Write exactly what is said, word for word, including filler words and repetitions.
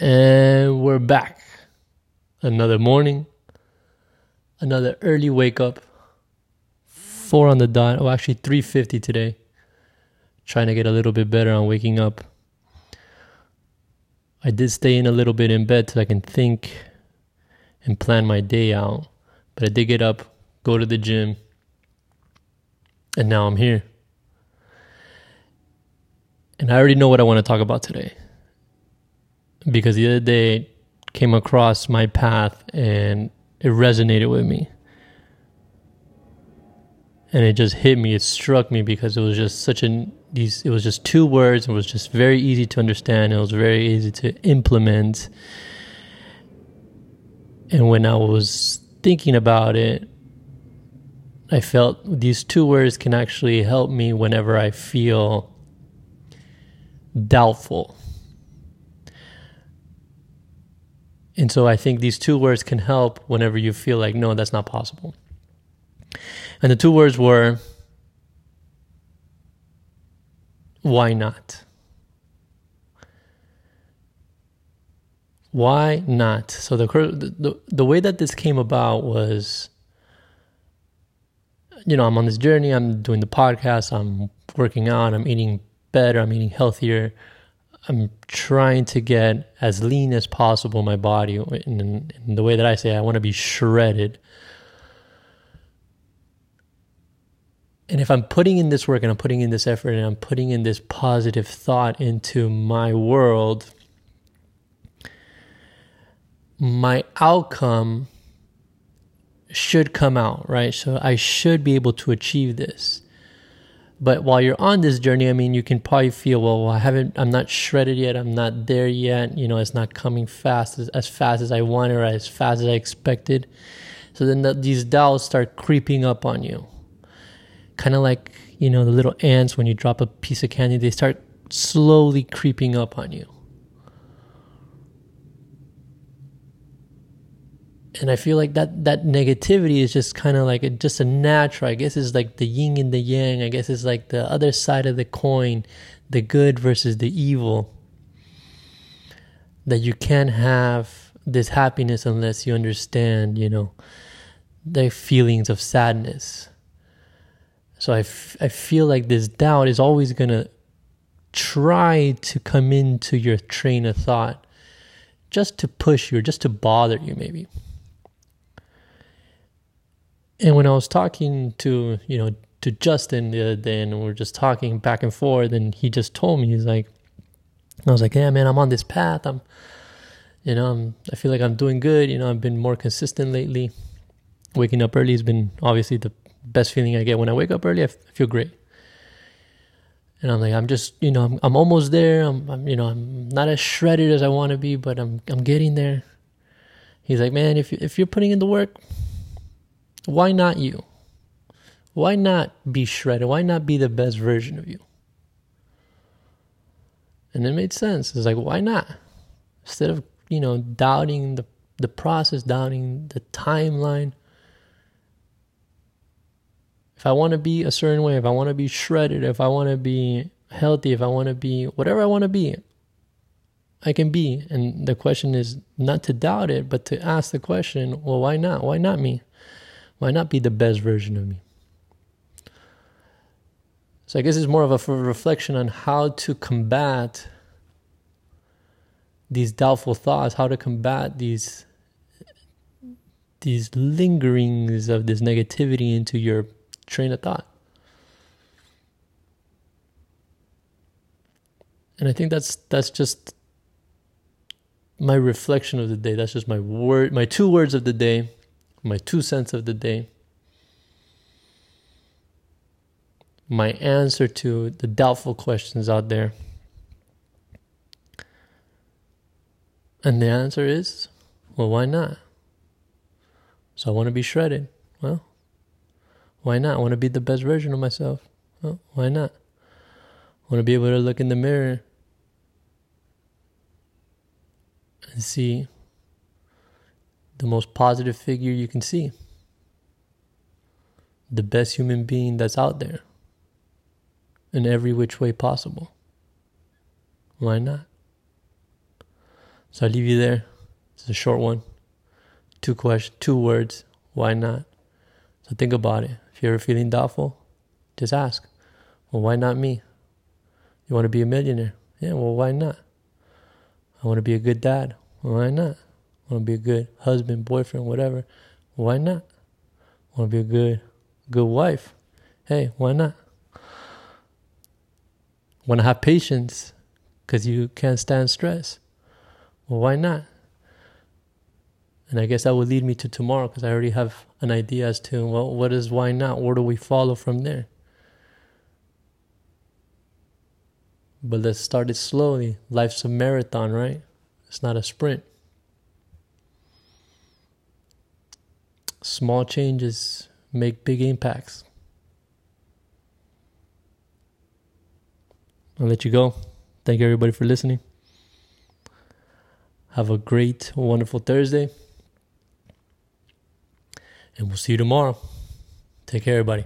And we're back. Another morning. Another early wake up. Four on the dot. Oh, actually three fifty today. Trying to get a little bit better on waking up. I did stay in a little bit in bed so I can think and plan my day out. But I did get up, go to the gym, and now I'm here. And I already know what I want to talk about today. Because the other day it came across my path and it resonated with me. And it just hit me, it struck me because it was just such an these it was just two words, it was just very easy to understand, it was very easy to implement. And when I was thinking about it, I felt these two words can actually help me whenever I feel doubtful. And so I think these two words can help whenever you feel like, no, that's not possible. And the two words were, why not? Why not? So the, the the way that this came about was, you know, I'm on this journey, I'm doing the podcast, I'm working out, I'm eating better, I'm eating healthier. I'm trying to get as lean as possible in my body. And the way that I say it, I want to be shredded. And if I'm putting in this work and I'm putting in this effort and I'm putting in this positive thought into my world, my outcome should come out, right? So I should be able to achieve this. But while you're on this journey, I mean, you can probably feel, well, well, I haven't, I'm not shredded yet. I'm not there yet. You know, it's not coming fast as, as fast as I want or as fast as I expected. So then the, these doubts start creeping up on you. Kind of like, you know, the little ants when you drop a piece of candy, they start slowly creeping up on you. And I feel like that, that negativity is just kind of like a, just a natural, I guess it's like the yin and the yang. I guess it's like the other side of the coin, the good versus the evil. That you can't have this happiness unless you understand, you know, the feelings of sadness. So I, f- I feel like this doubt is always going to try to come into your train of thought just to push you or just to bother you maybe. And when I was talking to, you know, to Justin the other day, and we were just talking back and forth, and he just told me, he's like, I was like, yeah, man, I'm on this path. I'm, you know, I'm, I feel like I'm doing good. You know, I've been more consistent lately. Waking up early has been obviously the best feeling I get when I wake up early. I, f- I feel great. And I'm like, I'm just, you know, I'm, I'm almost there. I'm, I'm, you know, I'm not as shredded as I want to be, but I'm, I'm getting there. He's like, man, if you, if you're putting in the work, why not you? Why not be shredded? Why not be the best version of you? And it made sense. It's like, why not? Instead of, you know, doubting the, the process, doubting the timeline. If I want to be a certain way, if I want to be shredded, if I want to be healthy, if I want to be whatever I want to be, I can be. And the question is not to doubt it, but to ask the question, well, why not? Why not me? Why not be the best version of me? So I guess it's more of a reflection on how to combat these doubtful thoughts, how to combat these these lingerings of this negativity into your train of thought. And I think that's that's just my reflection of the day. That's just my word, my two words of the day, my two cents of the day. My answer to the doubtful questions out there. And the answer is, well, why not? So I want to be shredded. Well, why not? I want to be the best version of myself. Well, why not? I want to be able to look in the mirror and see the most positive figure you can see. The best human being that's out there. In every which way possible. Why not? So I leave you there. It's a short one. Two questions, two words. Why not? So think about it. If you're ever feeling doubtful, just ask. Well, why not me? You want to be a millionaire? Yeah, well, why not? I want to be a good dad. Well, why not? I want to be a good husband, boyfriend, whatever. Why not? I want to be a good, good wife. Hey, why not? Want to have patience because you can't stand stress. Well, why not? And I guess that would lead me to tomorrow, because I already have an idea as to, well, what is why not? Where do we follow from there? But let's start it slowly. Life's a marathon, right? It's not a sprint. Small changes make big impacts. I'll let you go. Thank you, everybody, for listening. Have a great, wonderful Thursday. And we'll see you tomorrow. Take care, everybody.